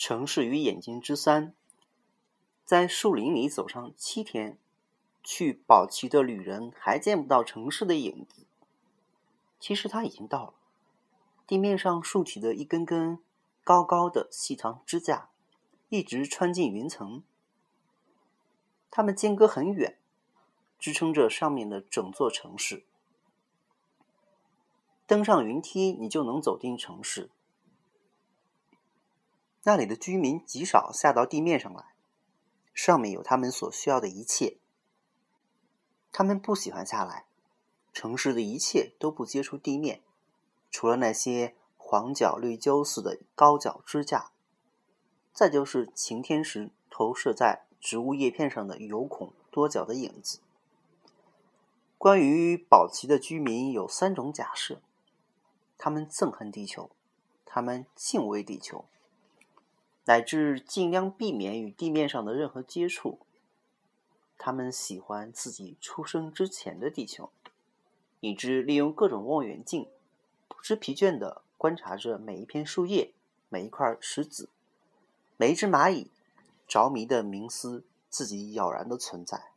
城市与眼睛之三，在树林里走上7天，去宝祺的旅人还见不到城市的影子。其实他已经到了，地面上竖起的一根根高高的细长支架，一直穿进云层。它们间隔很远，支撑着上面的整座城市。登上云梯，你就能走进城市。那里的居民极少下到地面上来，上面有他们所需要的一切。他们不喜欢下来，城市的一切都不接触地面，除了那些黄角绿鸠似的高脚支架，再就是晴天时投射在植物叶片上的有孔多角的影子。关于宝祺的居民有3种假设：他们憎恨地球，他们敬畏地球，乃至尽量避免与地面上的任何接触。他们喜欢自己出生之前的地球，以致利用各种望远镜，不知疲倦地观察着每一片树叶，每一块石子，每一只蚂蚁，着迷地冥思自己杳然的存在。